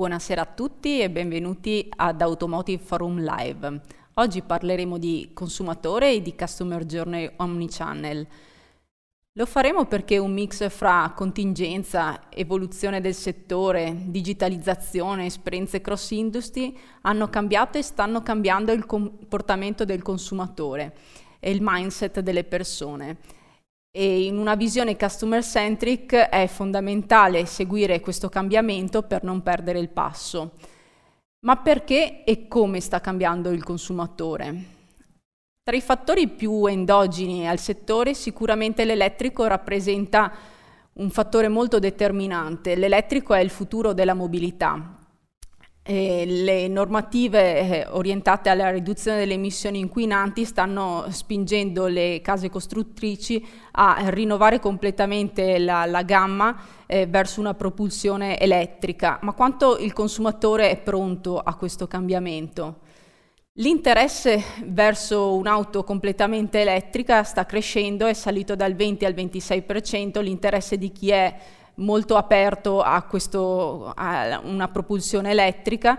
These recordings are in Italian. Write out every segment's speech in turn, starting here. Buonasera a tutti e benvenuti ad Automotive Forum Live. Oggi parleremo di consumatore e di Customer Journey Omnichannel. Lo faremo perché un mix fra contingenza, evoluzione del settore, digitalizzazione, esperienze cross-industry hanno cambiato e stanno cambiando il comportamento del consumatore e il mindset delle persone. E in una visione customer-centric è fondamentale seguire questo cambiamento per non perdere il passo. Ma perché e come sta cambiando il consumatore? Tra i fattori più endogeni al settore sicuramente l'elettrico rappresenta un fattore molto determinante. L'elettrico è il futuro della mobilità. E le normative orientate alla riduzione delle emissioni inquinanti stanno spingendo le case costruttrici a rinnovare completamente la gamma verso una propulsione elettrica. Ma quanto il consumatore è pronto a questo cambiamento? L'interesse verso un'auto completamente elettrica sta crescendo, è salito dal 20 al 26%, l'interesse di chi è molto aperto a una propulsione elettrica,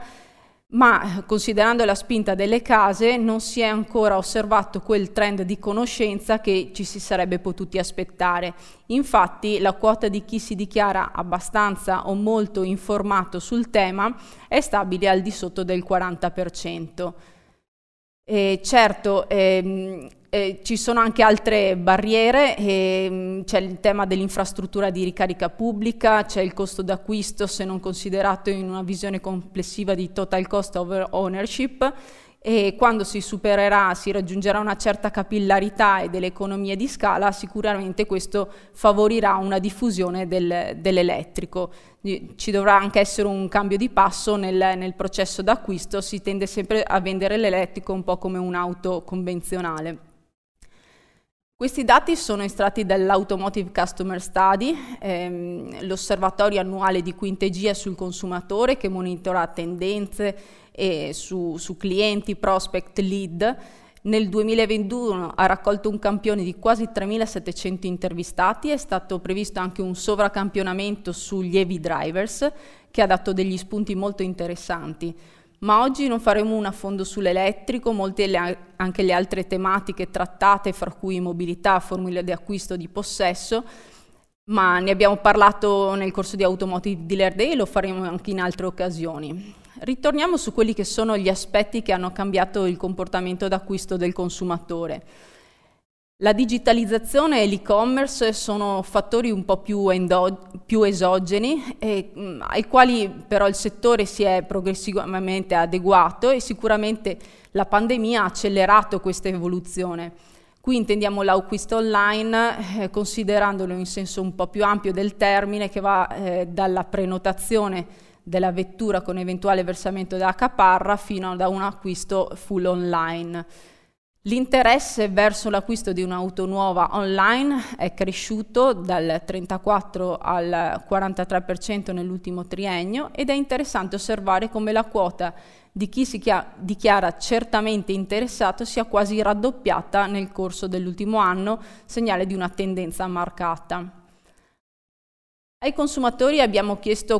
ma considerando la spinta delle case non si è ancora osservato quel trend di conoscenza che ci si sarebbe potuti aspettare. Infatti la quota di chi si dichiara abbastanza o molto informato sul tema è stabile al di sotto del 40%. Ci sono anche altre barriere, c'è il tema dell'infrastruttura di ricarica pubblica, c'è il costo d'acquisto se non considerato in una visione complessiva di total cost of ownership, e quando si raggiungerà una certa capillarità e delle economie di scala, sicuramente questo favorirà una diffusione dell'elettrico. Ci dovrà anche essere un cambio di passo nel processo d'acquisto, si tende sempre a vendere l'elettrico un po' come un'auto convenzionale. Questi dati sono estratti dall'Automotive Customer Study, l'osservatorio annuale di Quintegia sul consumatore che monitora tendenze su clienti, prospect, lead. Nel 2021 ha raccolto un campione di quasi 3.700 intervistati, è stato previsto anche un sovracampionamento sugli EV drivers che ha dato degli spunti molto interessanti. Ma oggi non faremo un affondo sull'elettrico, anche le altre tematiche trattate, fra cui mobilità, formule di acquisto, di possesso, ma ne abbiamo parlato nel corso di Automotive Dealer Day e lo faremo anche in altre occasioni. Ritorniamo su quelli che sono gli aspetti che hanno cambiato il comportamento d'acquisto del consumatore. La digitalizzazione e l'e-commerce sono fattori un po' più esogeni, ai quali però il settore si è progressivamente adeguato e sicuramente la pandemia ha accelerato questa evoluzione. Qui intendiamo l'acquisto online, considerandolo in senso un po' più ampio del termine, che va dalla prenotazione della vettura con eventuale versamento della caparra fino ad un acquisto full online. L'interesse verso l'acquisto di un'auto nuova online è cresciuto dal 34 al 43% nell'ultimo triennio ed è interessante osservare come la quota di chi si dichiara certamente interessato sia quasi raddoppiata nel corso dell'ultimo anno, segnale di una tendenza marcata. Ai consumatori abbiamo chiesto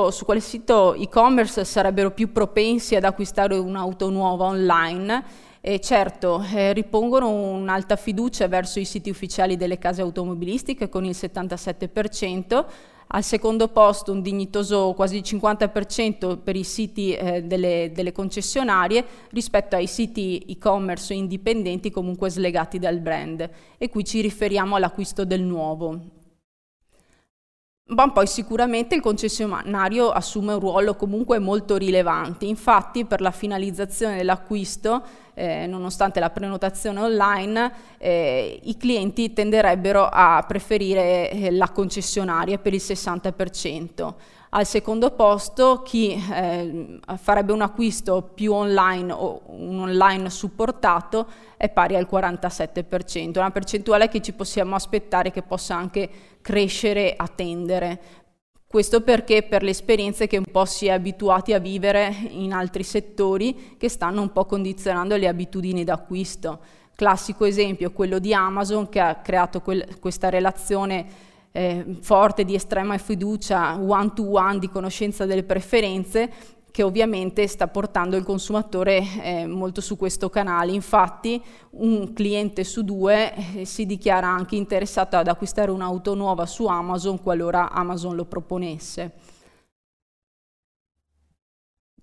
su quale sito e-commerce sarebbero più propensi ad acquistare un'auto nuova online e certo ripongono un'alta fiducia verso i siti ufficiali delle case automobilistiche con il 77%, al secondo posto un dignitoso quasi 50% per i siti delle concessionarie rispetto ai siti e-commerce indipendenti comunque slegati dal brand, e qui ci riferiamo all'acquisto del nuovo. Ma poi sicuramente il concessionario assume un ruolo comunque molto rilevante, infatti per la finalizzazione dell'acquisto, nonostante la prenotazione online, i clienti tenderebbero a preferire la concessionaria per il 60%. Al secondo posto chi farebbe un acquisto più online o un online supportato è pari al 47%, una percentuale che ci possiamo aspettare che possa anche crescere a tendere. Questo perché per le esperienze che un po' si è abituati a vivere in altri settori che stanno un po' condizionando le abitudini d'acquisto. Classico esempio quello di Amazon che ha creato questa relazione forte, di estrema fiducia one to one, di conoscenza delle preferenze, che ovviamente sta portando il consumatore molto su questo canale. Infatti un cliente su due si dichiara anche interessato ad acquistare un'auto nuova su Amazon qualora Amazon lo proponesse.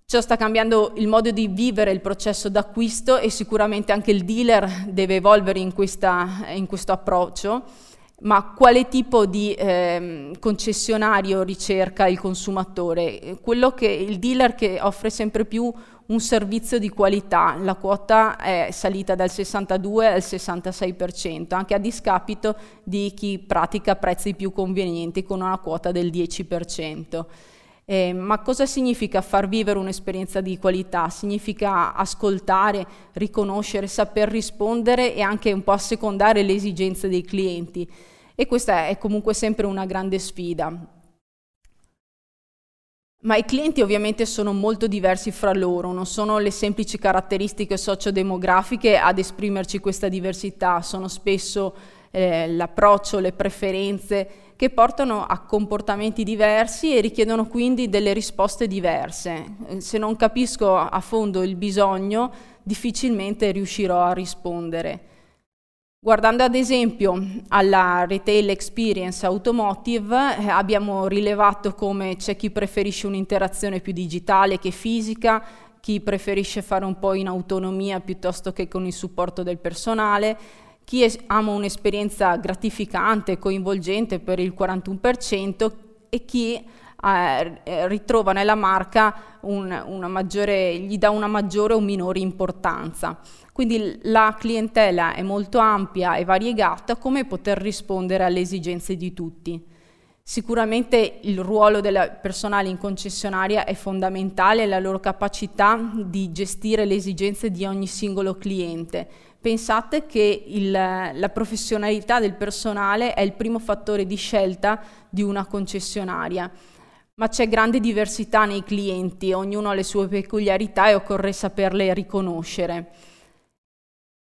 Ciò sta cambiando il modo di vivere il processo d'acquisto e sicuramente anche il dealer deve evolvere in questo approccio. Ma quale tipo di concessionario ricerca il consumatore? Quello che il dealer che offre sempre più un servizio di qualità. La quota è salita dal 62 al 66%, anche a discapito di chi pratica prezzi più convenienti con una quota del 10%. Ma cosa significa far vivere un'esperienza di qualità? Significa ascoltare, riconoscere, saper rispondere e anche un po' assecondare le esigenze dei clienti. E questa è comunque sempre una grande sfida. Ma i clienti ovviamente sono molto diversi fra loro, non sono le semplici caratteristiche sociodemografiche ad esprimerci questa diversità, sono spesso l'approccio, le preferenze che portano a comportamenti diversi e richiedono quindi delle risposte diverse. Se non capisco a fondo il bisogno, difficilmente riuscirò a rispondere. Guardando ad esempio alla retail experience automotive, abbiamo rilevato come c'è chi preferisce un'interazione più digitale che fisica, chi preferisce fare un po' in autonomia piuttosto che con il supporto del personale, chi ama un'esperienza gratificante e coinvolgente per il 41% e chi ritrova nella marca gli dà una maggiore o minore importanza. Quindi la clientela è molto ampia e variegata, come poter rispondere alle esigenze di tutti. Sicuramente il ruolo del personale in concessionaria è fondamentale, la loro capacità di gestire le esigenze di ogni singolo cliente. Pensate che la professionalità del personale è il primo fattore di scelta di una concessionaria. Ma c'è grande diversità nei clienti, ognuno ha le sue peculiarità e occorre saperle riconoscere.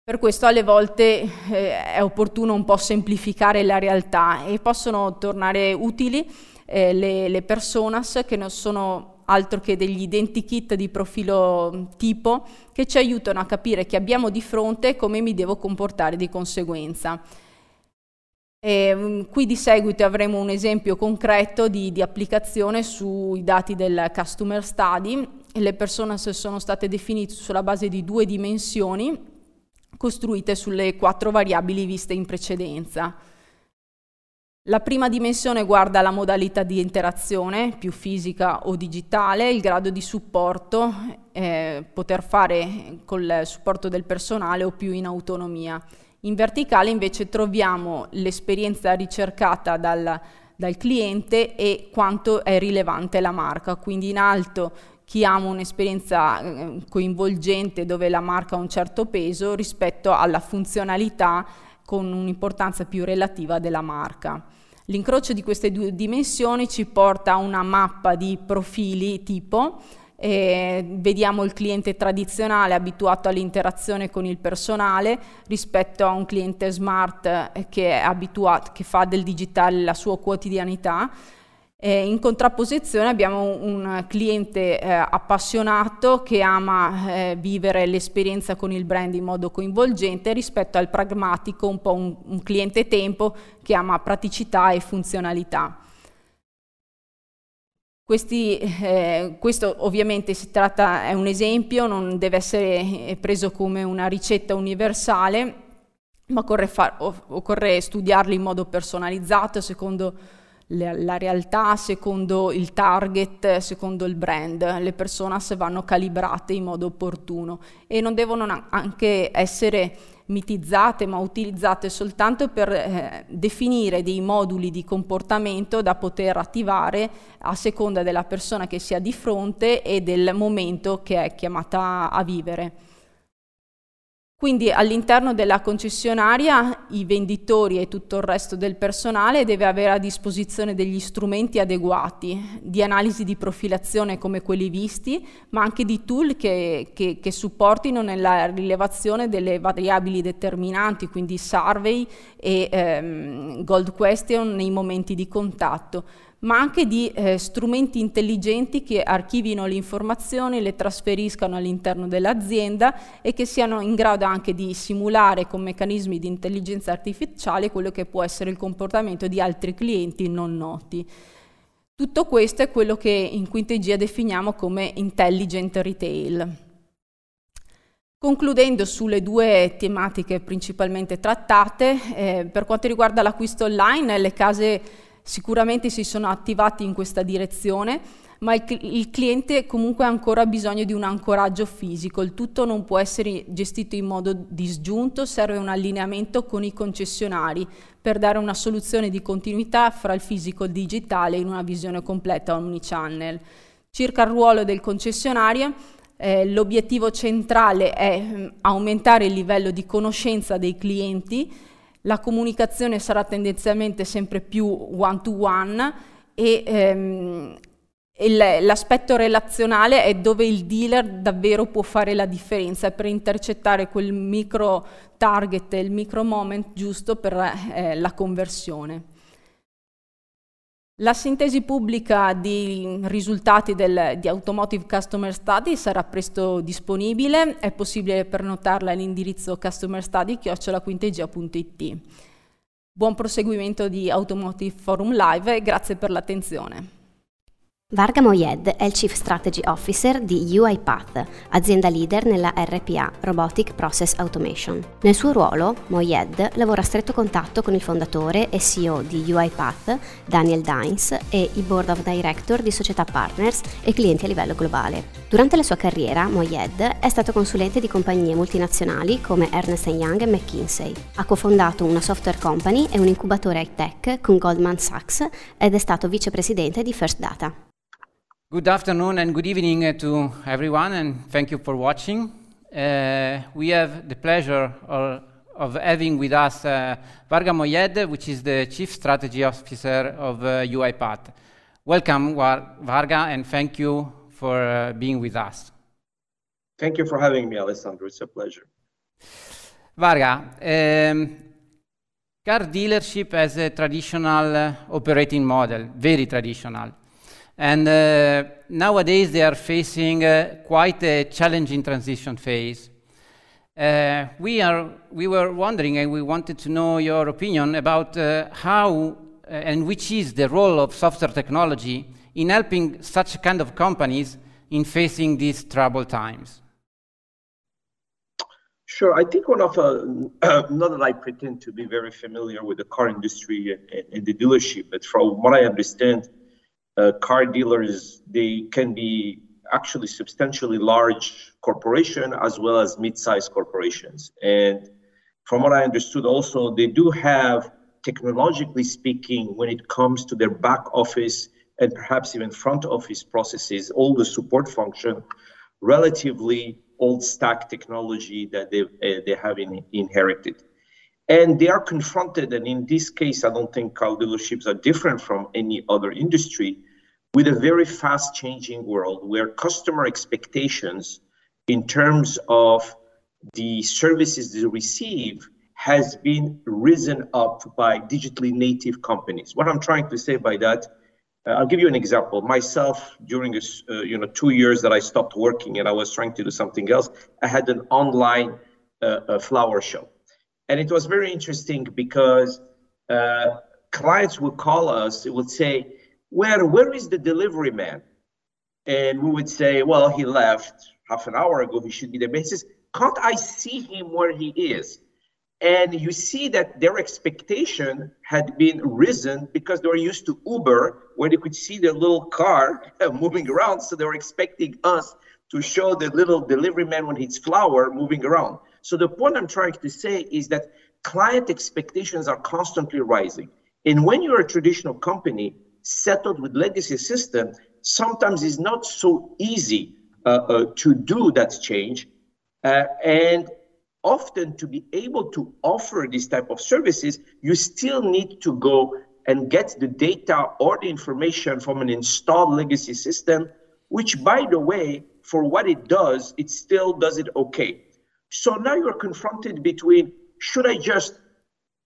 Per questo alle volte è opportuno un po' semplificare la realtà e possono tornare utili le personas, che non sono altro che degli identikit di profilo tipo che ci aiutano a capire chi abbiamo di fronte e come mi devo comportare di conseguenza. Qui di seguito avremo un esempio concreto di applicazione sui dati del Customer Study. Le personas sono state definite sulla base di 2 dimensioni costruite sulle 4 variabili viste in precedenza. La prima dimensione guarda la modalità di interazione, più fisica o digitale, il grado di supporto, poter fare col supporto del personale o più in autonomia. In verticale invece troviamo l'esperienza ricercata dal cliente e quanto è rilevante la marca, quindi in alto chi ama un'esperienza coinvolgente dove la marca ha un certo peso rispetto alla funzionalità con un'importanza più relativa della marca. L'incrocio di queste 2 dimensioni ci porta a una mappa di profili tipo. Vediamo il cliente tradizionale abituato all'interazione con il personale rispetto a un cliente smart che è abituato, che fa del digitale la sua quotidianità. In contrapposizione abbiamo un cliente appassionato che ama vivere l'esperienza con il brand in modo coinvolgente rispetto al pragmatico, un po' un cliente tempo che ama praticità e funzionalità. Questo ovviamente è un esempio, non deve essere preso come una ricetta universale, ma occorre studiarli in modo personalizzato secondo la realtà, secondo il target, secondo il brand. Le personas vanno calibrate in modo opportuno e non devono anche essere mitizzate, ma utilizzate soltanto per definire dei moduli di comportamento da poter attivare a seconda della persona che si ha di fronte e del momento che è chiamata a vivere. Quindi all'interno della concessionaria i venditori e tutto il resto del personale deve avere a disposizione degli strumenti adeguati di analisi di profilazione come quelli visti, ma anche di tool che supportino nella rilevazione delle variabili determinanti, quindi survey e gold question nei momenti di contatto, ma anche di strumenti intelligenti che archivino le informazioni, le trasferiscano all'interno dell'azienda e che siano in grado anche di simulare con meccanismi di intelligenza artificiale quello che può essere il comportamento di altri clienti non noti. Tutto questo è quello che in Quintegia definiamo come intelligent retail. Concludendo sulle due tematiche principalmente trattate, per quanto riguarda l'acquisto online, le case sicuramente si sono attivati in questa direzione, ma il cliente comunque ha ancora bisogno di un ancoraggio fisico. Il tutto non può essere gestito in modo disgiunto, serve un allineamento con i concessionari per dare una soluzione di continuità fra il fisico e il digitale in una visione completa omnichannel. Circa il ruolo del concessionario, l'obiettivo centrale è aumentare il livello di conoscenza dei clienti. La comunicazione sarà tendenzialmente sempre più one-to-one e l'aspetto relazionale è dove il dealer davvero può fare la differenza per intercettare quel micro target, il micro moment giusto per la conversione. La sintesi pubblica dei risultati di Automotive Customer Study sarà presto disponibile, è possibile pernotarla all'indirizzo customerstudy@quintegia.it. Buon proseguimento di Automotive Forum Live e grazie per l'attenzione. Bharga Moied è il Chief Strategy Officer di UiPath, azienda leader nella RPA, Robotic Process Automation. Nel suo ruolo, Moied lavora a stretto contatto con il fondatore e CEO di UiPath, Daniel Dines, e i Board of Director di società partners e clienti a livello globale. Durante la sua carriera, Moied è stato consulente di compagnie multinazionali come Ernst & Young e McKinsey. Ha cofondato una software company e un incubatore high-tech con Goldman Sachs ed è stato vicepresidente di First Data. Good afternoon and good evening to everyone, and thank you for watching. We have the pleasure of having with us Bharga Moied, which is the Chief Strategy Officer of UiPath. Welcome, Bharga, and thank you for being with us. Thank you for having me, Alessandro. It's a pleasure. Bharga, car dealership has a traditional operating model, very traditional. And nowadays they are facing quite a challenging transition phase. We were wondering, and we wanted to know your opinion about how and which is the role of software technology in helping such kind of companies in facing these troubled times. Sure, I think not that I pretend to be very familiar with the car industry and the dealership, but from what I understand, car dealers, they can be actually substantially large corporation as well as mid-sized corporations. And from what I understood also, they do have, technologically speaking, when it comes to their back office and perhaps even front office processes, all the support function, relatively old stack technology that they have inherited. And they are confronted, and in this case, I don't think car dealerships are different from any other industry, with a very fast changing world where customer expectations in terms of the services they receive has been risen up by digitally native companies. What I'm trying to say by that, I'll give you an example. Myself, during 2 years that I stopped working and I was trying to do something else, I had an online flower shop. And it was very interesting because clients would call us, they would say, where is the delivery man? And we would say, well, he left half an hour ago, he should be there. But he says, can't I see him where he is? And you see that their expectation had been risen because they were used to Uber, where they could see their little car moving around. So they were expecting us to show the little delivery man with his flower moving around. So the point I'm trying to say is that client expectations are constantly rising. And when you're a traditional company settled with legacy system, sometimes it's not so easy to do that change. And often to be able to offer this type of services, you still need to go and get the data or the information from an installed legacy system, which, by the way, for what it does, it still does it okay. So now you're confronted between, should I just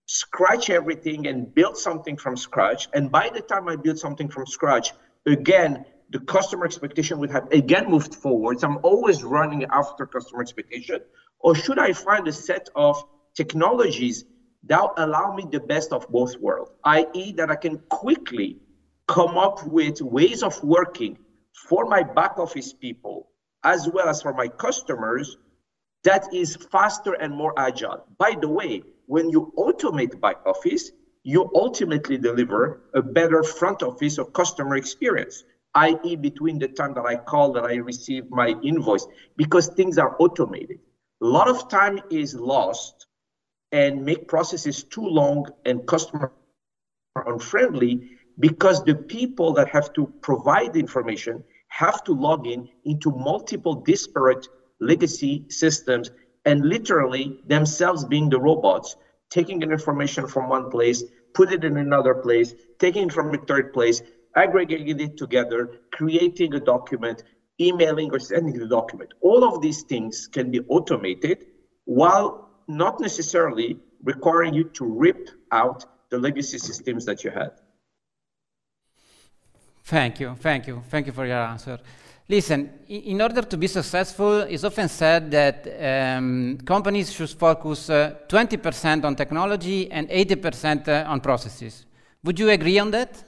scratch everything and build something from scratch? And by the time I build something from scratch, again, the customer expectation would have again moved forwards. I'm always running after customer expectation. Or should I find a set of technologies that allow me the best of both worlds, i.e. that I can quickly come up with ways of working for my back office people, as well as for my customers, that is faster and more agile. By the way, when you automate back office, you ultimately deliver a better front office or customer experience, i.e. between the time that I call, that I receive my invoice, because things are automated. A lot of time is lost and make processes too long and customer unfriendly because the people that have to provide information have to log in into multiple disparate legacy systems and literally themselves being the robots, taking an information from one place, put it in another place, taking it from a third place, aggregating it together, creating a document, emailing or sending the document. All of these things can be automated while not necessarily requiring you to rip out the legacy systems that you had. Thank you for your answer. Listen, in order to be successful, it's often said that companies should focus 20% on technology and 80% on processes. Would you agree on that?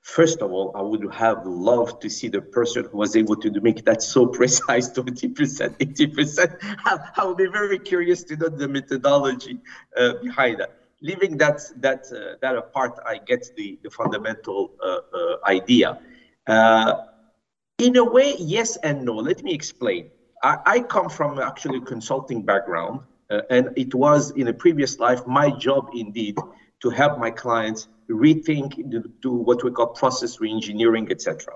First of all, I would have loved to see the person who was able to make that so precise, 20%, 80%. I'll be very curious to know the methodology behind that. Leaving that apart, I get the fundamental idea. In a way, yes and no. Let me explain. I come from actually a consulting background, and it was in a previous life my job indeed to help my clients rethink, do what we call process reengineering, etc.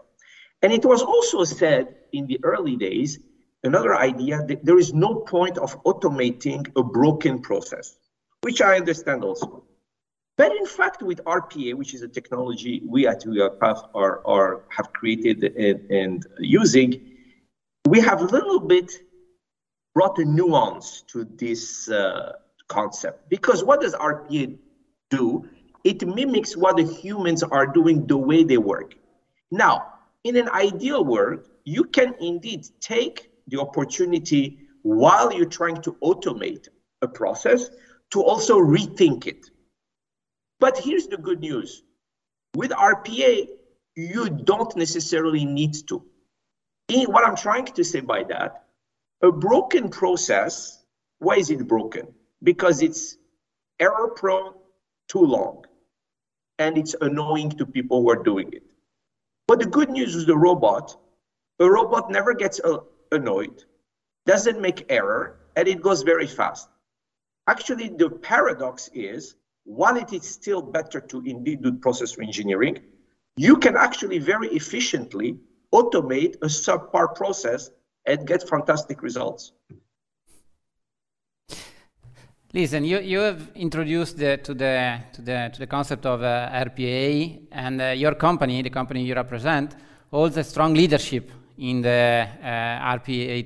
And it was also said in the early days, another idea, that there is no point of automating a broken process, which I understand also. But in fact, with RPA, which is a technology we at UiPath have created and using, we have a little bit brought a nuance to this concept. Because what does RPA do? It mimics what the humans are doing, the way they work. Now, in an ideal world, you can indeed take the opportunity while you're trying to automate a process to also rethink it. But here's the good news. With RPA, you don't necessarily need to. What I'm trying to say by that, a broken process, why is it broken? Because it's error-prone, too long. And it's annoying to people who are doing it. But the good news is a robot never gets annoyed, doesn't make error, and it goes very fast. Actually, the paradox is, while it is still better to indeed do process reengineering, you can actually very efficiently automate a subpar process and get fantastic results. Listen, you have introduced to the concept of RPA, and your company, the company you represent, holds a strong leadership in the RPA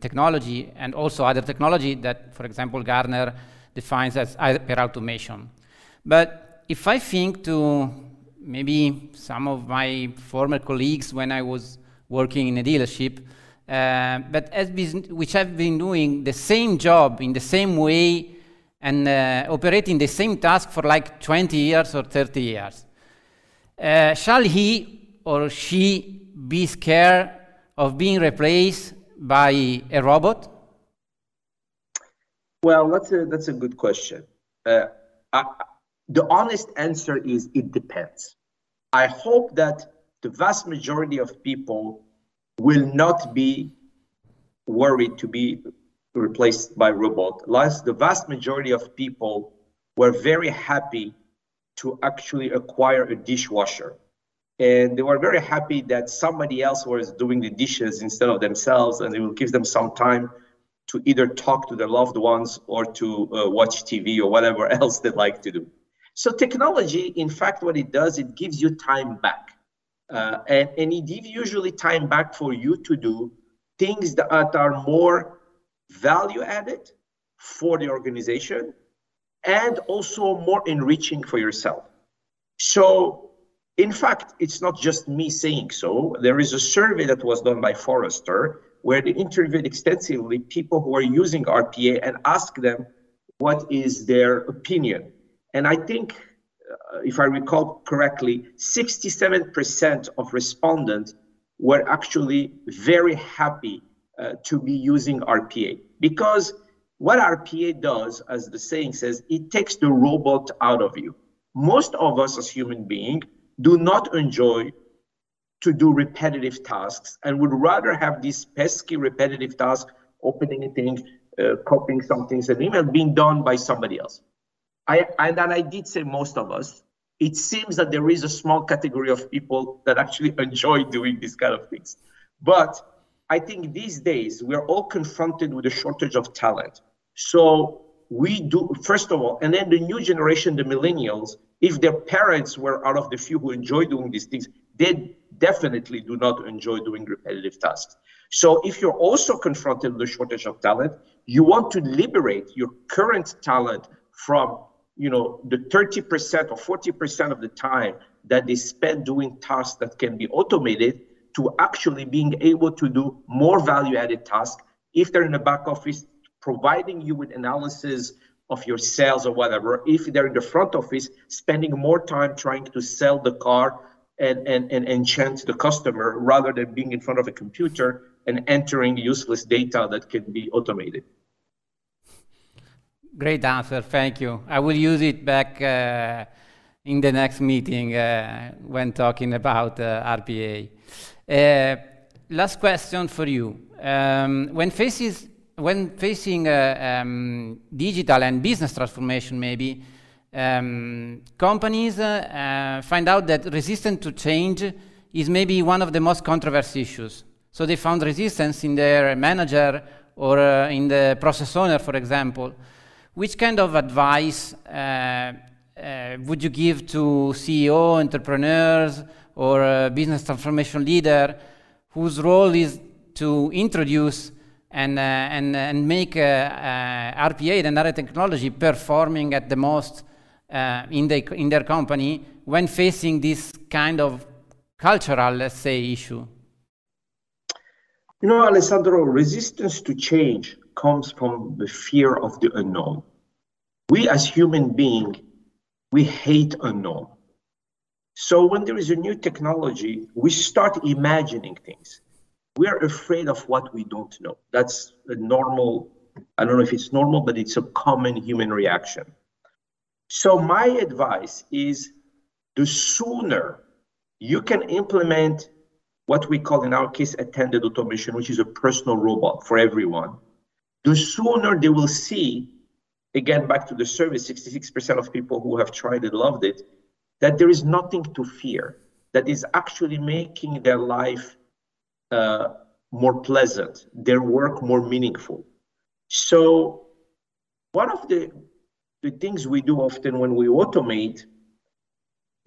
technology and also other technology that, for example, Gartner defines as hyperautomation. But if I think to maybe some of my former colleagues when I was working in a dealership, which have been doing the same job in the same way and operating the same task for like 20 years or 30 years. Shall he or she be scared of being replaced by a robot? Well, that's a good question. The honest answer is it depends. I hope that the vast majority of people will not be worried to be replaced by robot. Last, the vast majority of people were very happy to actually acquire a dishwasher. And they were very happy that somebody else was doing the dishes instead of themselves, and it will give them some time to either talk to their loved ones or to watch TV or whatever else they like to do. So technology, in fact, what it does, it gives you time back. And it gives usually time back for you to do things that are more value added for the organization and also more enriching for yourself. So in fact, it's not just me saying so. There is a survey that was done by Forrester where they interviewed extensively people who are using RPA and asked them what is their opinion. And I think, if I recall correctly, 67% of respondents were actually very happy to be using RPA, because what RPA does, as the saying says, it takes the robot out of you. Most of us as human beings do not enjoy to do repetitive tasks and would rather have these pesky repetitive tasks, opening a thing, copying some things, an email, being done by somebody else. And I did say most of us. It seems that there is a small category of people that actually enjoy doing these kind of things. But I think these days we're all confronted with a shortage of talent. So we do, first of all, and then the new generation, the millennials, if their parents were out of the few who enjoy doing these things, they definitely do not enjoy doing repetitive tasks. So if you're also confronted with a shortage of talent, you want to liberate your current talent from, you know, the 30% or 40% of the time that they spend doing tasks that can be automated to actually being able to do more value-added tasks if they're in the back office, providing you with analysis of your sales or whatever. If they're in the front office, spending more time trying to sell the car and enchant the customer rather than being in front of a computer and entering useless data that can be automated. Great answer, thank you. I will use it back in the next meeting when talking about RPA. Last question for you. When facing digital and business transformation, maybe, companies find out that resistance to change is maybe one of the most controversial issues. So they found resistance in their manager or in the process owner, for example. Which kind of advice would you give to CEO, entrepreneurs, or business transformation leader whose role is to introduce and make RPA, the another technology, performing at the most in their company when facing this kind of cultural, let's say, issue? You know, Alessandro, resistance to change comes from the fear of the unknown. We as human beings, we hate unknown. So when there is a new technology, we start imagining things. We're afraid of what we don't know. That's a normal, I don't know if it's normal, but it's a common human reaction. So my advice is the sooner you can implement what we call in our case attended automation, which is a personal robot for everyone, the sooner they will see, again, back to the survey, 66% of people who have tried it loved it, that there is nothing to fear, that is actually making their life more pleasant, their work more meaningful. So one of the things we do often when we automate,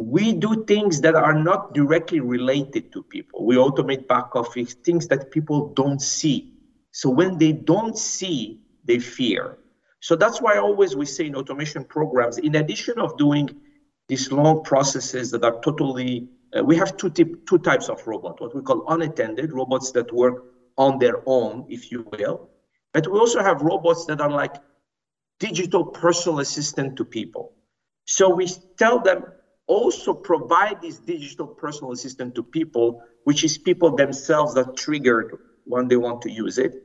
we do things that are not directly related to people. We automate back office, things that people don't see. So when they don't see, they fear. So that's why always we say in automation programs, in addition of doing these long processes that are totally, we have two types of robots, what we call unattended, robots that work on their own, if you will. But we also have robots that are like digital personal assistant to people. So we tell them also provide this digital personal assistant to people, which is people themselves that triggered when they want to use it.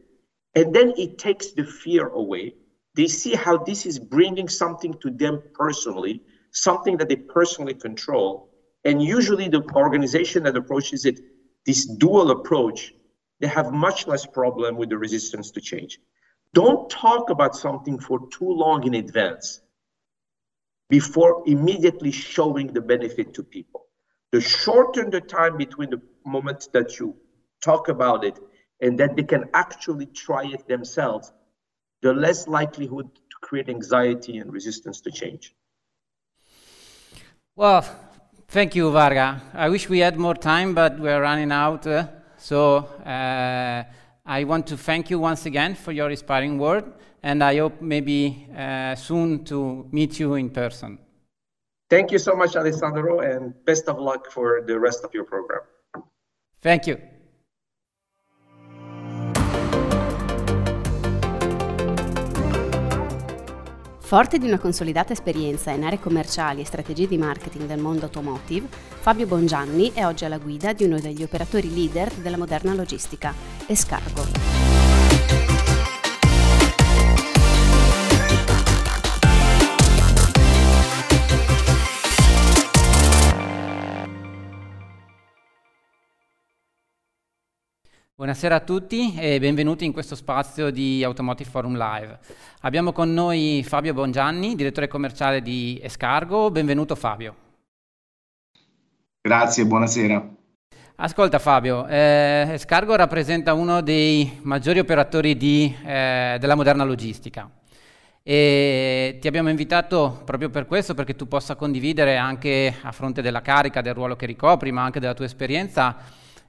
And then it takes the fear away. They see how this is bringing something to them personally, something that they personally control. And usually the organization that approaches it, this dual approach, they have much less problem with the resistance to change. Don't talk about something for too long in advance before immediately showing the benefit to people. The shorter the time between the moment that you talk about it and that they can actually try it themselves, the less likelihood to create anxiety and resistance to change. Well, thank you, Bharga. I wish we had more time, but we're running out. So I want to thank you once again for your inspiring work, and I hope maybe soon to meet you in person. Thank you so much, Alessandro, and best of luck for the rest of your program. Thank you. Forte di una consolidata esperienza in aree commerciali e strategie di marketing del mondo automotive, Fabio Bongianni è oggi alla guida di uno degli operatori leader della moderna logistica, Escargo. Buonasera a tutti e benvenuti in questo spazio di Automotive Forum Live. Abbiamo con noi Fabio Bongianni, direttore commerciale di Escargo. Benvenuto Fabio. Grazie, buonasera. Ascolta Fabio, Escargo rappresenta uno dei maggiori operatori della moderna logistica. E ti abbiamo invitato proprio per questo, perché tu possa condividere anche a fronte della carica, del ruolo che ricopri, ma anche della tua esperienza,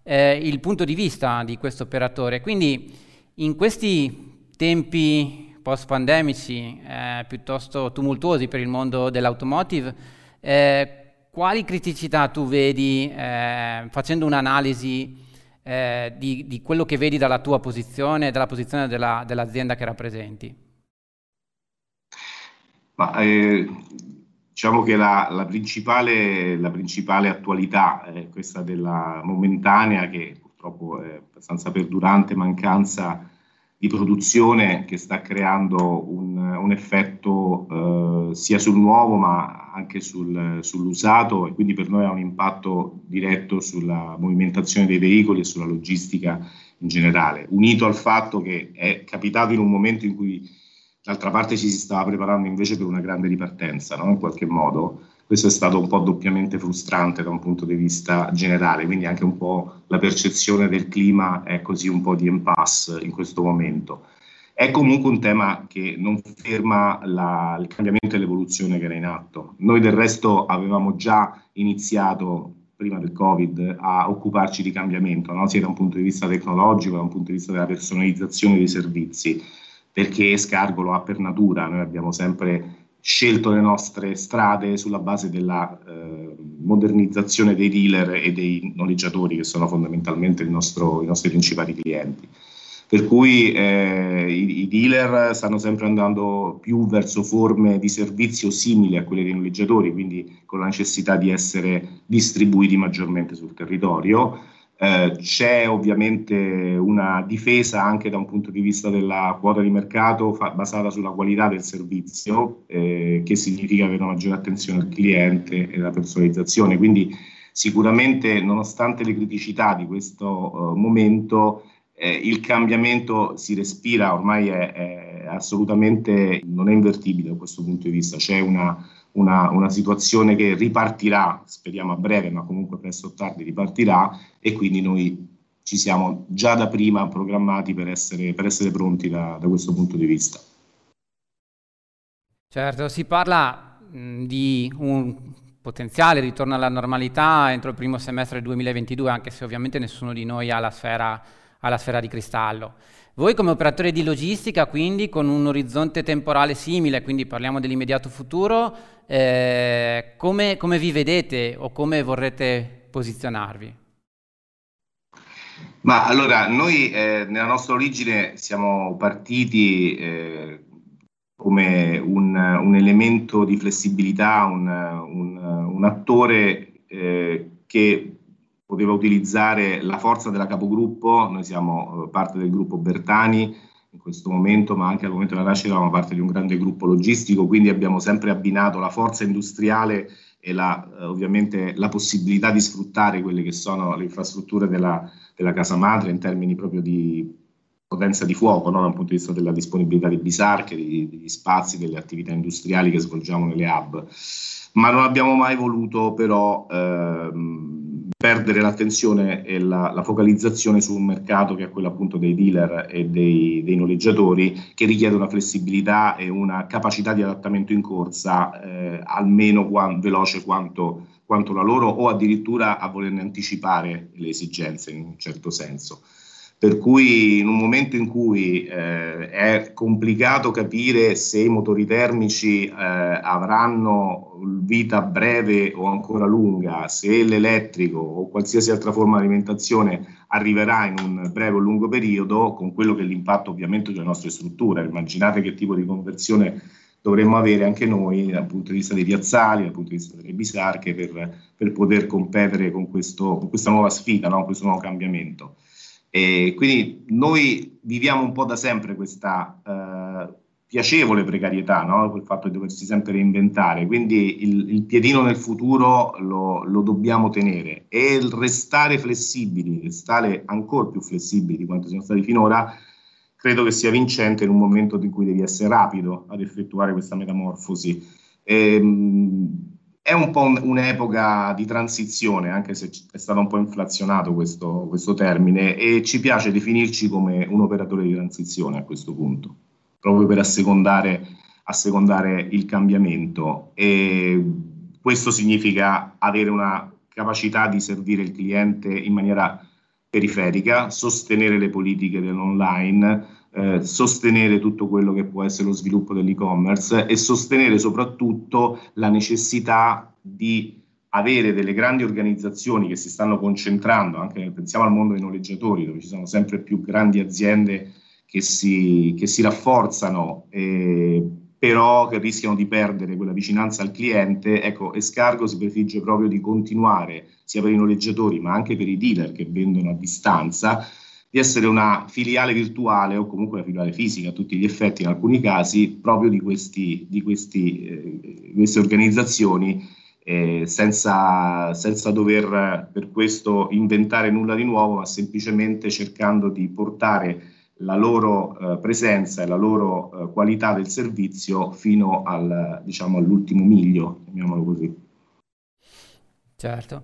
il punto di vista di questo operatore. Quindi in questi tempi post-pandemici piuttosto tumultuosi per il mondo dell'automotive, quali criticità tu vedi facendo un'analisi di quello che vedi dalla tua posizione, dalla posizione dell'azienda che rappresenti? Diciamo che la principale attualità è questa della momentanea, che purtroppo è abbastanza perdurante, mancanza di produzione, che sta creando un effetto sia sul nuovo ma anche sull'usato, e quindi per noi ha un impatto diretto sulla movimentazione dei veicoli e sulla logistica in generale, unito al fatto che è capitato in un momento in cui d'altra parte ci si stava preparando invece per una grande ripartenza, no? In qualche modo questo è stato un po' doppiamente frustrante da un punto di vista generale, quindi anche un po' la percezione del clima è così un po' di impasse in questo momento. È comunque un tema che non ferma il cambiamento e l'evoluzione che era in atto. Noi del resto avevamo già iniziato prima del Covid a occuparci di cambiamento, no? Sia da un punto di vista tecnologico, da un punto di vista della personalizzazione dei servizi, perché Escargo lo ha per natura. Noi abbiamo sempre scelto le nostre strade sulla base della modernizzazione dei dealer e dei noleggiatori, che sono fondamentalmente i nostri principali clienti. Per cui i dealer stanno sempre andando più verso forme di servizio simili a quelle dei noleggiatori, quindi con la necessità di essere distribuiti maggiormente sul territorio. C'è ovviamente una difesa anche da un punto di vista della quota di mercato basata sulla qualità del servizio, che significa avere una maggiore attenzione al cliente e alla personalizzazione. Quindi sicuramente, nonostante le criticità di questo momento, il cambiamento si respira, ormai è assolutamente, non è invertibile da questo punto di vista. C'è una situazione che ripartirà, speriamo a breve, ma comunque presto o tardi ripartirà, e quindi noi ci siamo già da prima programmati per essere pronti da questo punto di vista. Certo, si parla di un potenziale ritorno alla normalità entro il primo semestre 2022, anche se ovviamente nessuno di noi ha la sfera di cristallo. Voi come operatore di logistica, quindi con un orizzonte temporale simile, quindi parliamo dell'immediato futuro, come vi vedete o come vorrete posizionarvi? Ma allora, noi nella nostra origine siamo partiti come un elemento di flessibilità, un attore che poteva utilizzare la forza della capogruppo. Noi siamo parte del gruppo Bertani in questo momento, ma anche al momento della nascita eravamo parte di un grande gruppo logistico, quindi abbiamo sempre abbinato la forza industriale e ovviamente la possibilità di sfruttare quelle che sono le infrastrutture della casa madre in termini proprio di potenza di fuoco, no? Dal punto di vista della disponibilità dei bisarche, degli spazi, delle attività industriali che svolgiamo nelle hub. Ma non abbiamo mai voluto però perdere l'attenzione e la focalizzazione su un mercato che è quello appunto dei dealer e dei noleggiatori, che richiede una flessibilità e una capacità di adattamento in corsa almeno veloce quanto la loro, o addirittura a volerne anticipare le esigenze in un certo senso. Per cui in un momento in cui è complicato capire se i motori termici avranno vita breve o ancora lunga, se l'elettrico o qualsiasi altra forma di alimentazione arriverà in un breve o lungo periodo, con quello che è l'impatto ovviamente delle nostre strutture. Immaginate che tipo di conversione dovremmo avere anche noi dal punto di vista dei piazzali, dal punto di vista delle bisarche, per poter competere con questa nuova sfida, no? Questo nuovo cambiamento. E quindi noi viviamo un po' da sempre questa piacevole precarietà, no? Il fatto di doversi sempre reinventare, quindi il piedino nel futuro lo dobbiamo tenere, e il restare flessibili, restare ancora più flessibili di quanto siamo stati finora, credo che sia vincente in un momento in cui devi essere rapido ad effettuare questa metamorfosi. È un po' un'epoca di transizione, anche se è stato un po' inflazionato questo termine, e ci piace definirci come un operatore di transizione a questo punto, proprio per assecondare il cambiamento. E questo significa avere una capacità di servire il cliente in maniera periferica, sostenere le politiche dell'online, sostenere tutto quello che può essere lo sviluppo dell'e-commerce, e sostenere soprattutto la necessità di avere delle grandi organizzazioni che si stanno concentrando, anche pensiamo al mondo dei noleggiatori, dove ci sono sempre più grandi aziende che si rafforzano, però che rischiano di perdere quella vicinanza al cliente. Ecco, Escargo si prefigge proprio di continuare, sia per i noleggiatori ma anche per i dealer che vendono a distanza, di essere una filiale virtuale o comunque una filiale fisica a tutti gli effetti in alcuni casi, proprio di queste organizzazioni, senza dover per questo inventare nulla di nuovo, ma semplicemente cercando di portare la loro presenza e la loro qualità del servizio fino all'ultimo miglio, chiamiamolo così. Certo.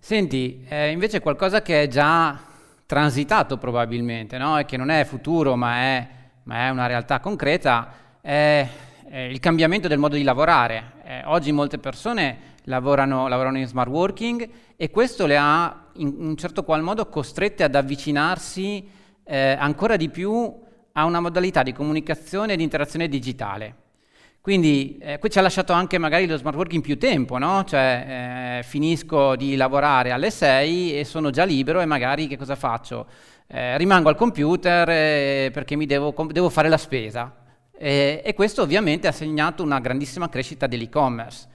Senti, invece qualcosa che è già transitato probabilmente, no? E che non è futuro ma è una realtà concreta, è il cambiamento del modo di lavorare. Oggi molte persone lavorano in smart working, e questo le ha in un certo qual modo costrette ad avvicinarsi ancora di più a una modalità di comunicazione e di interazione digitale. Quindi qui ci ha lasciato anche magari lo smart working più tempo, no? Cioè finisco di lavorare alle 6 e sono già libero, e magari che cosa faccio? Rimango al computer perché mi devo fare la spesa, e questo ovviamente ha segnato una grandissima crescita dell'e-commerce.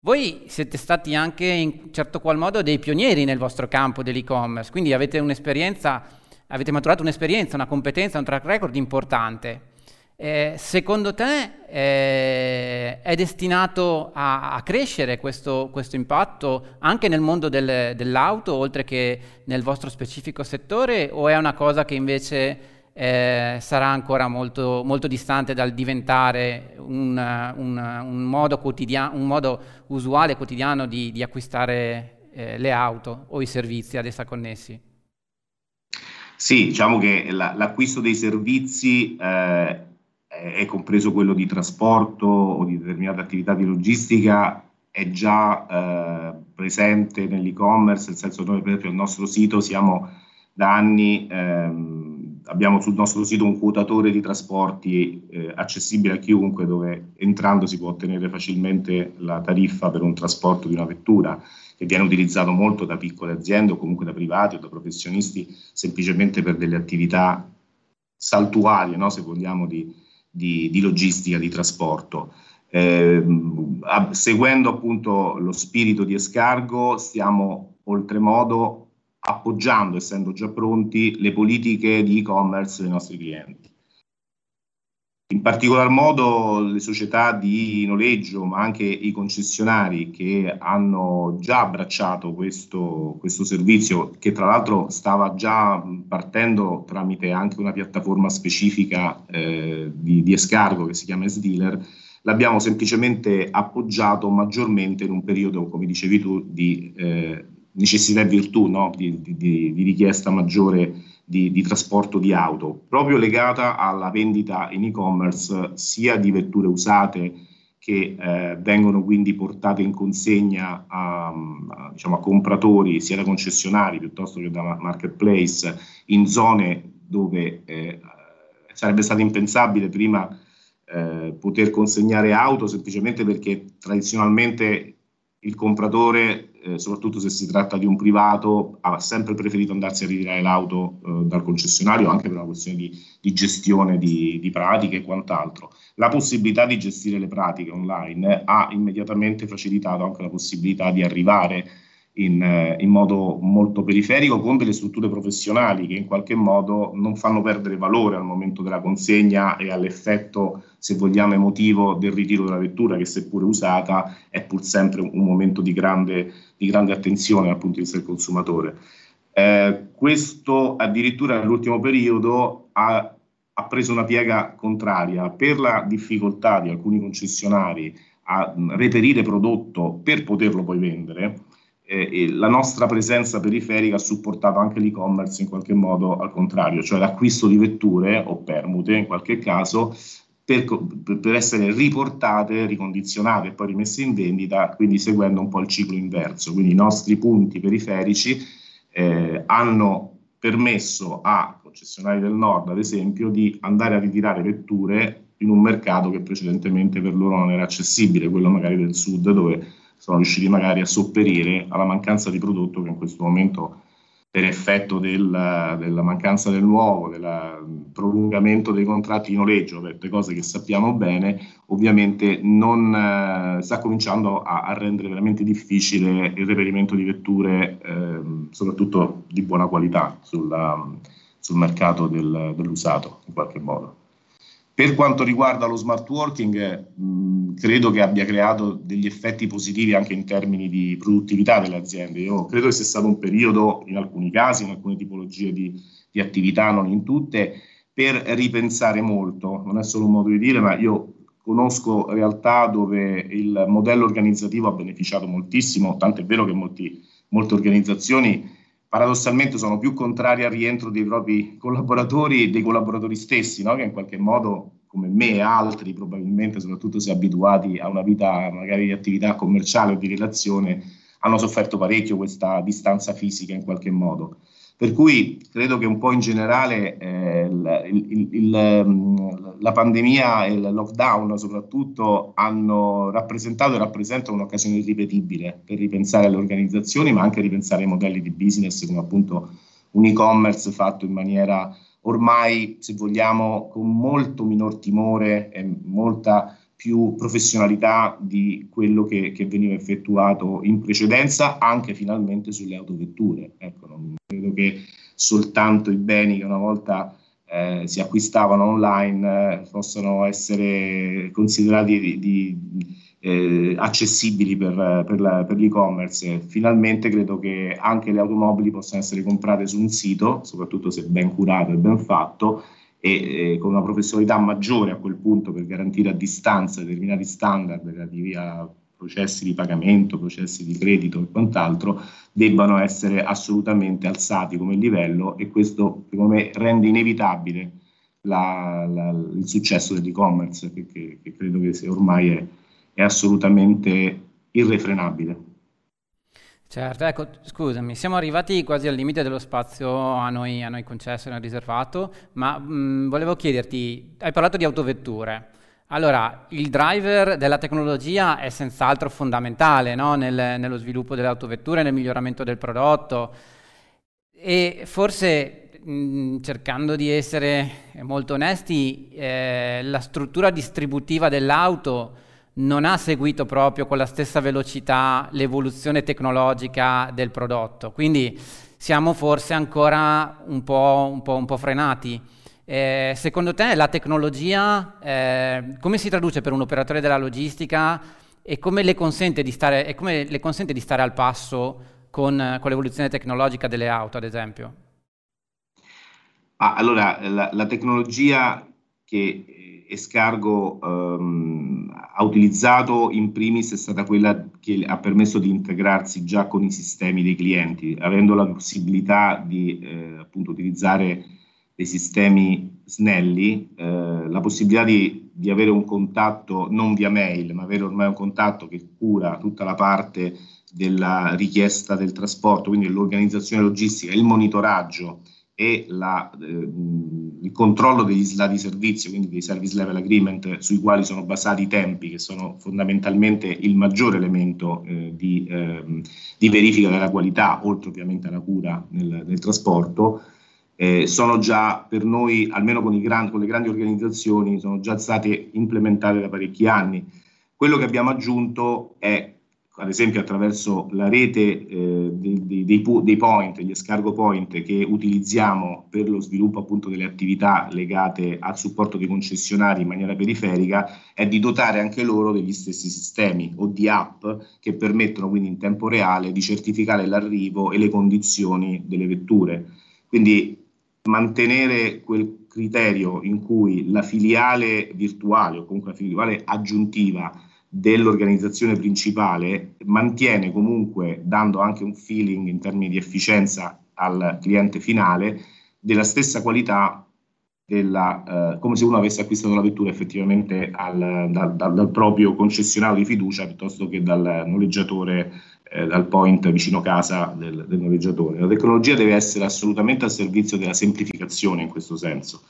Voi siete stati anche in certo qual modo dei pionieri nel vostro campo dell'e-commerce, quindi avete maturato un'esperienza, una competenza, un track record importante. Secondo te è destinato a crescere questo impatto anche nel mondo dell'auto, oltre che nel vostro specifico settore, o è una cosa che invece sarà ancora molto, molto distante dal diventare un modo quotidiano, un modo usuale quotidiano di acquistare le auto o i servizi ad essa connessi? Sì, diciamo che l'acquisto dei servizi è compreso quello di trasporto o di determinate attività di logistica, è già presente nell'e-commerce, nel senso che noi per esempio il nostro sito siamo da anni, abbiamo sul nostro sito un quotatore di trasporti accessibile a chiunque, dove entrando si può ottenere facilmente la tariffa per un trasporto di una vettura, che viene utilizzato molto da piccole aziende o comunque da privati o da professionisti, semplicemente per delle attività saltuarie, no? Se vogliamo, di logistica, di trasporto. Seguendo appunto lo spirito di Escargo, stiamo oltremodo appoggiando, essendo già pronti, le politiche di e-commerce dei nostri clienti. In particolar modo le società di noleggio, ma anche i concessionari che hanno già abbracciato questo servizio, che tra l'altro stava già partendo tramite anche una piattaforma specifica di Escargo, che si chiama s-Dealer, l'abbiamo semplicemente appoggiato maggiormente in un periodo, come dicevi tu, di necessità e virtù, no? di richiesta maggiore di trasporto di auto, proprio legata alla vendita in e-commerce sia di vetture usate che vengono quindi portate in consegna a compratori sia da concessionari piuttosto che da marketplace in zone dove sarebbe stato impensabile prima poter consegnare auto, semplicemente perché tradizionalmente il compratore, soprattutto se si tratta di un privato, ha sempre preferito andarsi a ritirare l'auto dal concessionario, anche per una questione di gestione di pratiche e quant'altro. La possibilità di gestire le pratiche online ha immediatamente facilitato anche la possibilità di arrivare in modo molto periferico con delle strutture professionali che in qualche modo non fanno perdere valore al momento della consegna e all'effetto, se vogliamo, emotivo del ritiro della vettura, che seppure usata è pur sempre un momento di grande attenzione dal punto di vista del consumatore. Questo addirittura nell'ultimo periodo ha preso una piega contraria per la difficoltà di alcuni concessionari a reperire prodotto per poterlo poi vendere. E la nostra presenza periferica ha supportato anche l'e-commerce in qualche modo al contrario, cioè l'acquisto di vetture o permute in qualche caso per essere riportate, ricondizionate e poi rimesse in vendita, quindi seguendo un po' il ciclo inverso. Quindi i nostri punti periferici hanno permesso a concessionari del nord, ad esempio, di andare a ritirare vetture in un mercato che precedentemente per loro non era accessibile, quello magari del sud, dove sono riusciti magari a sopperire alla mancanza di prodotto che in questo momento, per effetto della mancanza del nuovo, del prolungamento dei contratti di noleggio, per cose che sappiamo bene, ovviamente non sta cominciando a rendere veramente difficile il reperimento di vetture, soprattutto di buona qualità, sul mercato dell'usato in qualche modo. Per quanto riguarda lo smart working, credo che abbia creato degli effetti positivi anche in termini di produttività delle aziende. Io credo che sia stato un periodo, in alcuni casi, in alcune tipologie di attività, non in tutte, per ripensare molto. Non è solo un modo di dire, ma io conosco realtà dove il modello organizzativo ha beneficiato moltissimo, tant'è vero che molte organizzazioni paradossalmente sono più contrari al rientro dei propri collaboratori e dei collaboratori stessi, no? Che in qualche modo, come me e altri, probabilmente, soprattutto se abituati a una vita magari di attività commerciale o di relazione, hanno sofferto parecchio questa distanza fisica in qualche modo. Per cui credo che un po' in generale la pandemia e il lockdown soprattutto hanno rappresentato e rappresentano un'occasione irripetibile per ripensare alle organizzazioni, ma anche ripensare ai modelli di business, come appunto un e-commerce fatto in maniera ormai, se vogliamo, con molto minor timore e molta più professionalità di quello che veniva effettuato in precedenza, anche finalmente sulle autovetture. Ecco, non credo che soltanto i beni che una volta si acquistavano online possano essere considerati accessibili per l'e-commerce. Finalmente credo che anche le automobili possano essere comprate su un sito, soprattutto se ben curato e ben fatto, e con una professionalità maggiore a quel punto, per garantire a distanza determinati standard relativi a processi di pagamento, processi di credito e quant'altro, debbano essere assolutamente alzati come livello, e questo, secondo me, rende inevitabile il successo dell'e-commerce, che credo che ormai è assolutamente irrefrenabile. Certo, ecco, scusami, siamo arrivati quasi al limite dello spazio a noi concesso e riservato, ma volevo chiederti, hai parlato di autovetture. Allora, il driver della tecnologia è senz'altro fondamentale, no? Nello sviluppo delle autovetture, nel miglioramento del prodotto, e forse, cercando di essere molto onesti, la struttura distributiva dell'auto non ha seguito proprio con la stessa velocità l'evoluzione tecnologica del prodotto, quindi siamo forse ancora un po' frenati. Secondo te la tecnologia come si traduce per un operatore della logistica e come le consente di stare al passo con l'evoluzione tecnologica delle auto, ad esempio? Allora, la tecnologia che Escargo ha utilizzato in primis è stata quella che ha permesso di integrarsi già con i sistemi dei clienti, avendo la possibilità di appunto utilizzare dei sistemi snelli, la possibilità di avere un contatto non via mail, ma avere ormai un contatto che cura tutta la parte della richiesta del trasporto, quindi l'organizzazione logistica, il monitoraggio e il controllo degli SLA di servizio, quindi dei service level agreement, sui quali sono basati i tempi, che sono fondamentalmente il maggiore elemento di verifica della qualità, oltre ovviamente alla cura nel trasporto, sono già per noi, almeno con le grandi organizzazioni, sono già state implementate da parecchi anni. Quello che abbiamo aggiunto è, ad esempio, attraverso la rete dei point, gli Escargo point che utilizziamo per lo sviluppo appunto delle attività legate al supporto dei concessionari in maniera periferica, è di dotare anche loro degli stessi sistemi o di app che permettono quindi in tempo reale di certificare l'arrivo e le condizioni delle vetture. Quindi mantenere quel criterio in cui la filiale virtuale o comunque la filiale aggiuntiva dell'organizzazione principale mantiene comunque, dando anche un feeling in termini di efficienza al cliente finale, della stessa qualità come se uno avesse acquistato la vettura effettivamente dal proprio concessionario di fiducia piuttosto che dal noleggiatore, dal point vicino casa del noleggiatore. La tecnologia deve essere assolutamente al servizio della semplificazione in questo senso.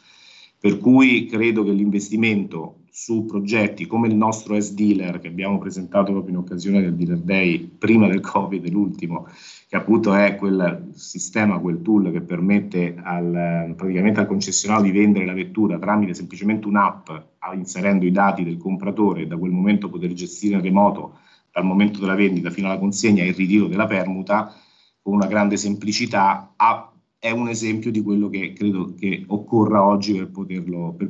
Per cui credo che l'investimento su progetti come il nostro s-Dealer, che abbiamo presentato proprio in occasione del Dealer Day, prima del Covid, l'ultimo, che appunto è quel sistema, quel tool che permette praticamente al concessionario di vendere la vettura tramite semplicemente un'app, inserendo i dati del compratore e da quel momento poter gestire in remoto dal momento della vendita fino alla consegna e il ritiro della permuta, con una grande semplicità, è un esempio di quello che credo che occorra oggi per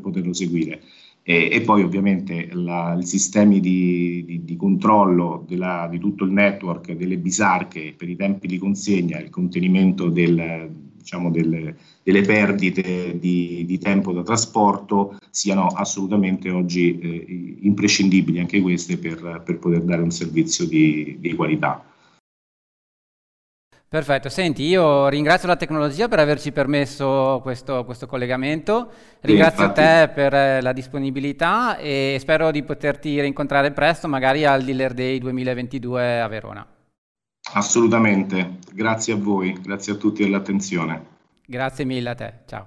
poterlo seguire. E poi ovviamente i sistemi di controllo di tutto il network, delle bisarche per i tempi di consegna, il contenimento delle perdite di tempo da trasporto, siano assolutamente oggi imprescindibili anche queste per poter dare un servizio di qualità. Perfetto, senti, io ringrazio la tecnologia per averci permesso questo collegamento, ringrazio te per la disponibilità e spero di poterti rincontrare presto, magari al Dealer Day 2022 a Verona. Assolutamente, grazie a voi, grazie a tutti dell'attenzione. Grazie mille a te, ciao.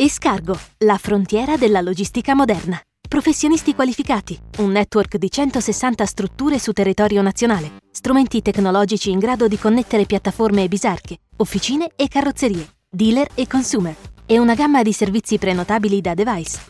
Escargo, la frontiera della logistica moderna. Professionisti qualificati, un network di 160 strutture su territorio nazionale, strumenti tecnologici in grado di connettere piattaforme e bisarche, officine e carrozzerie, dealer e consumer, e una gamma di servizi prenotabili da device.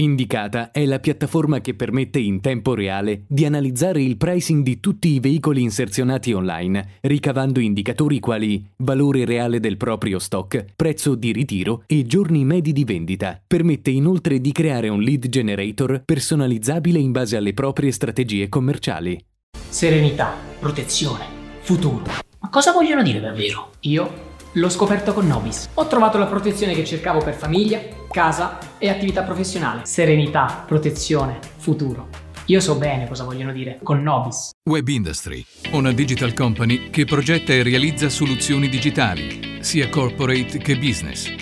Indicata è la piattaforma che permette in tempo reale di analizzare il pricing di tutti i veicoli inserzionati online, ricavando indicatori quali valore reale del proprio stock, prezzo di ritiro e giorni medi di vendita. Permette inoltre di creare un lead generator personalizzabile in base alle proprie strategie commerciali. Serenità, protezione, futuro. Ma cosa vogliono dire davvero? Io l'ho scoperto con Nobis. Ho trovato la protezione che cercavo per famiglia, casa e attività professionale. Serenità, protezione, futuro. Io so bene cosa vogliono dire con Nobis. Web Industry, una digital company che progetta e realizza soluzioni digitali, sia corporate che business.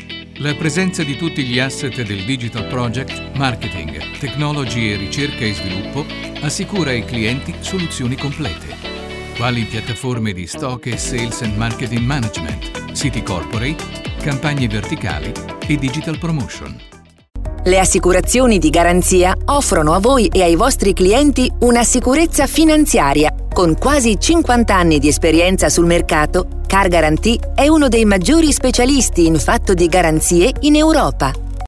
La presenza di tutti gli asset del digital project, marketing, tecnologie, ricerca e sviluppo assicura ai clienti soluzioni complete. quali piattaforme di stock e sales and marketing management, siti corporate, campagne verticali e digital promotion. Le assicurazioni di garanzia offrono a voi e ai vostri clienti una sicurezza finanziaria. Con quasi 50 anni di esperienza sul mercato, Car Garantie è uno dei maggiori specialisti in fatto di garanzie in Europa.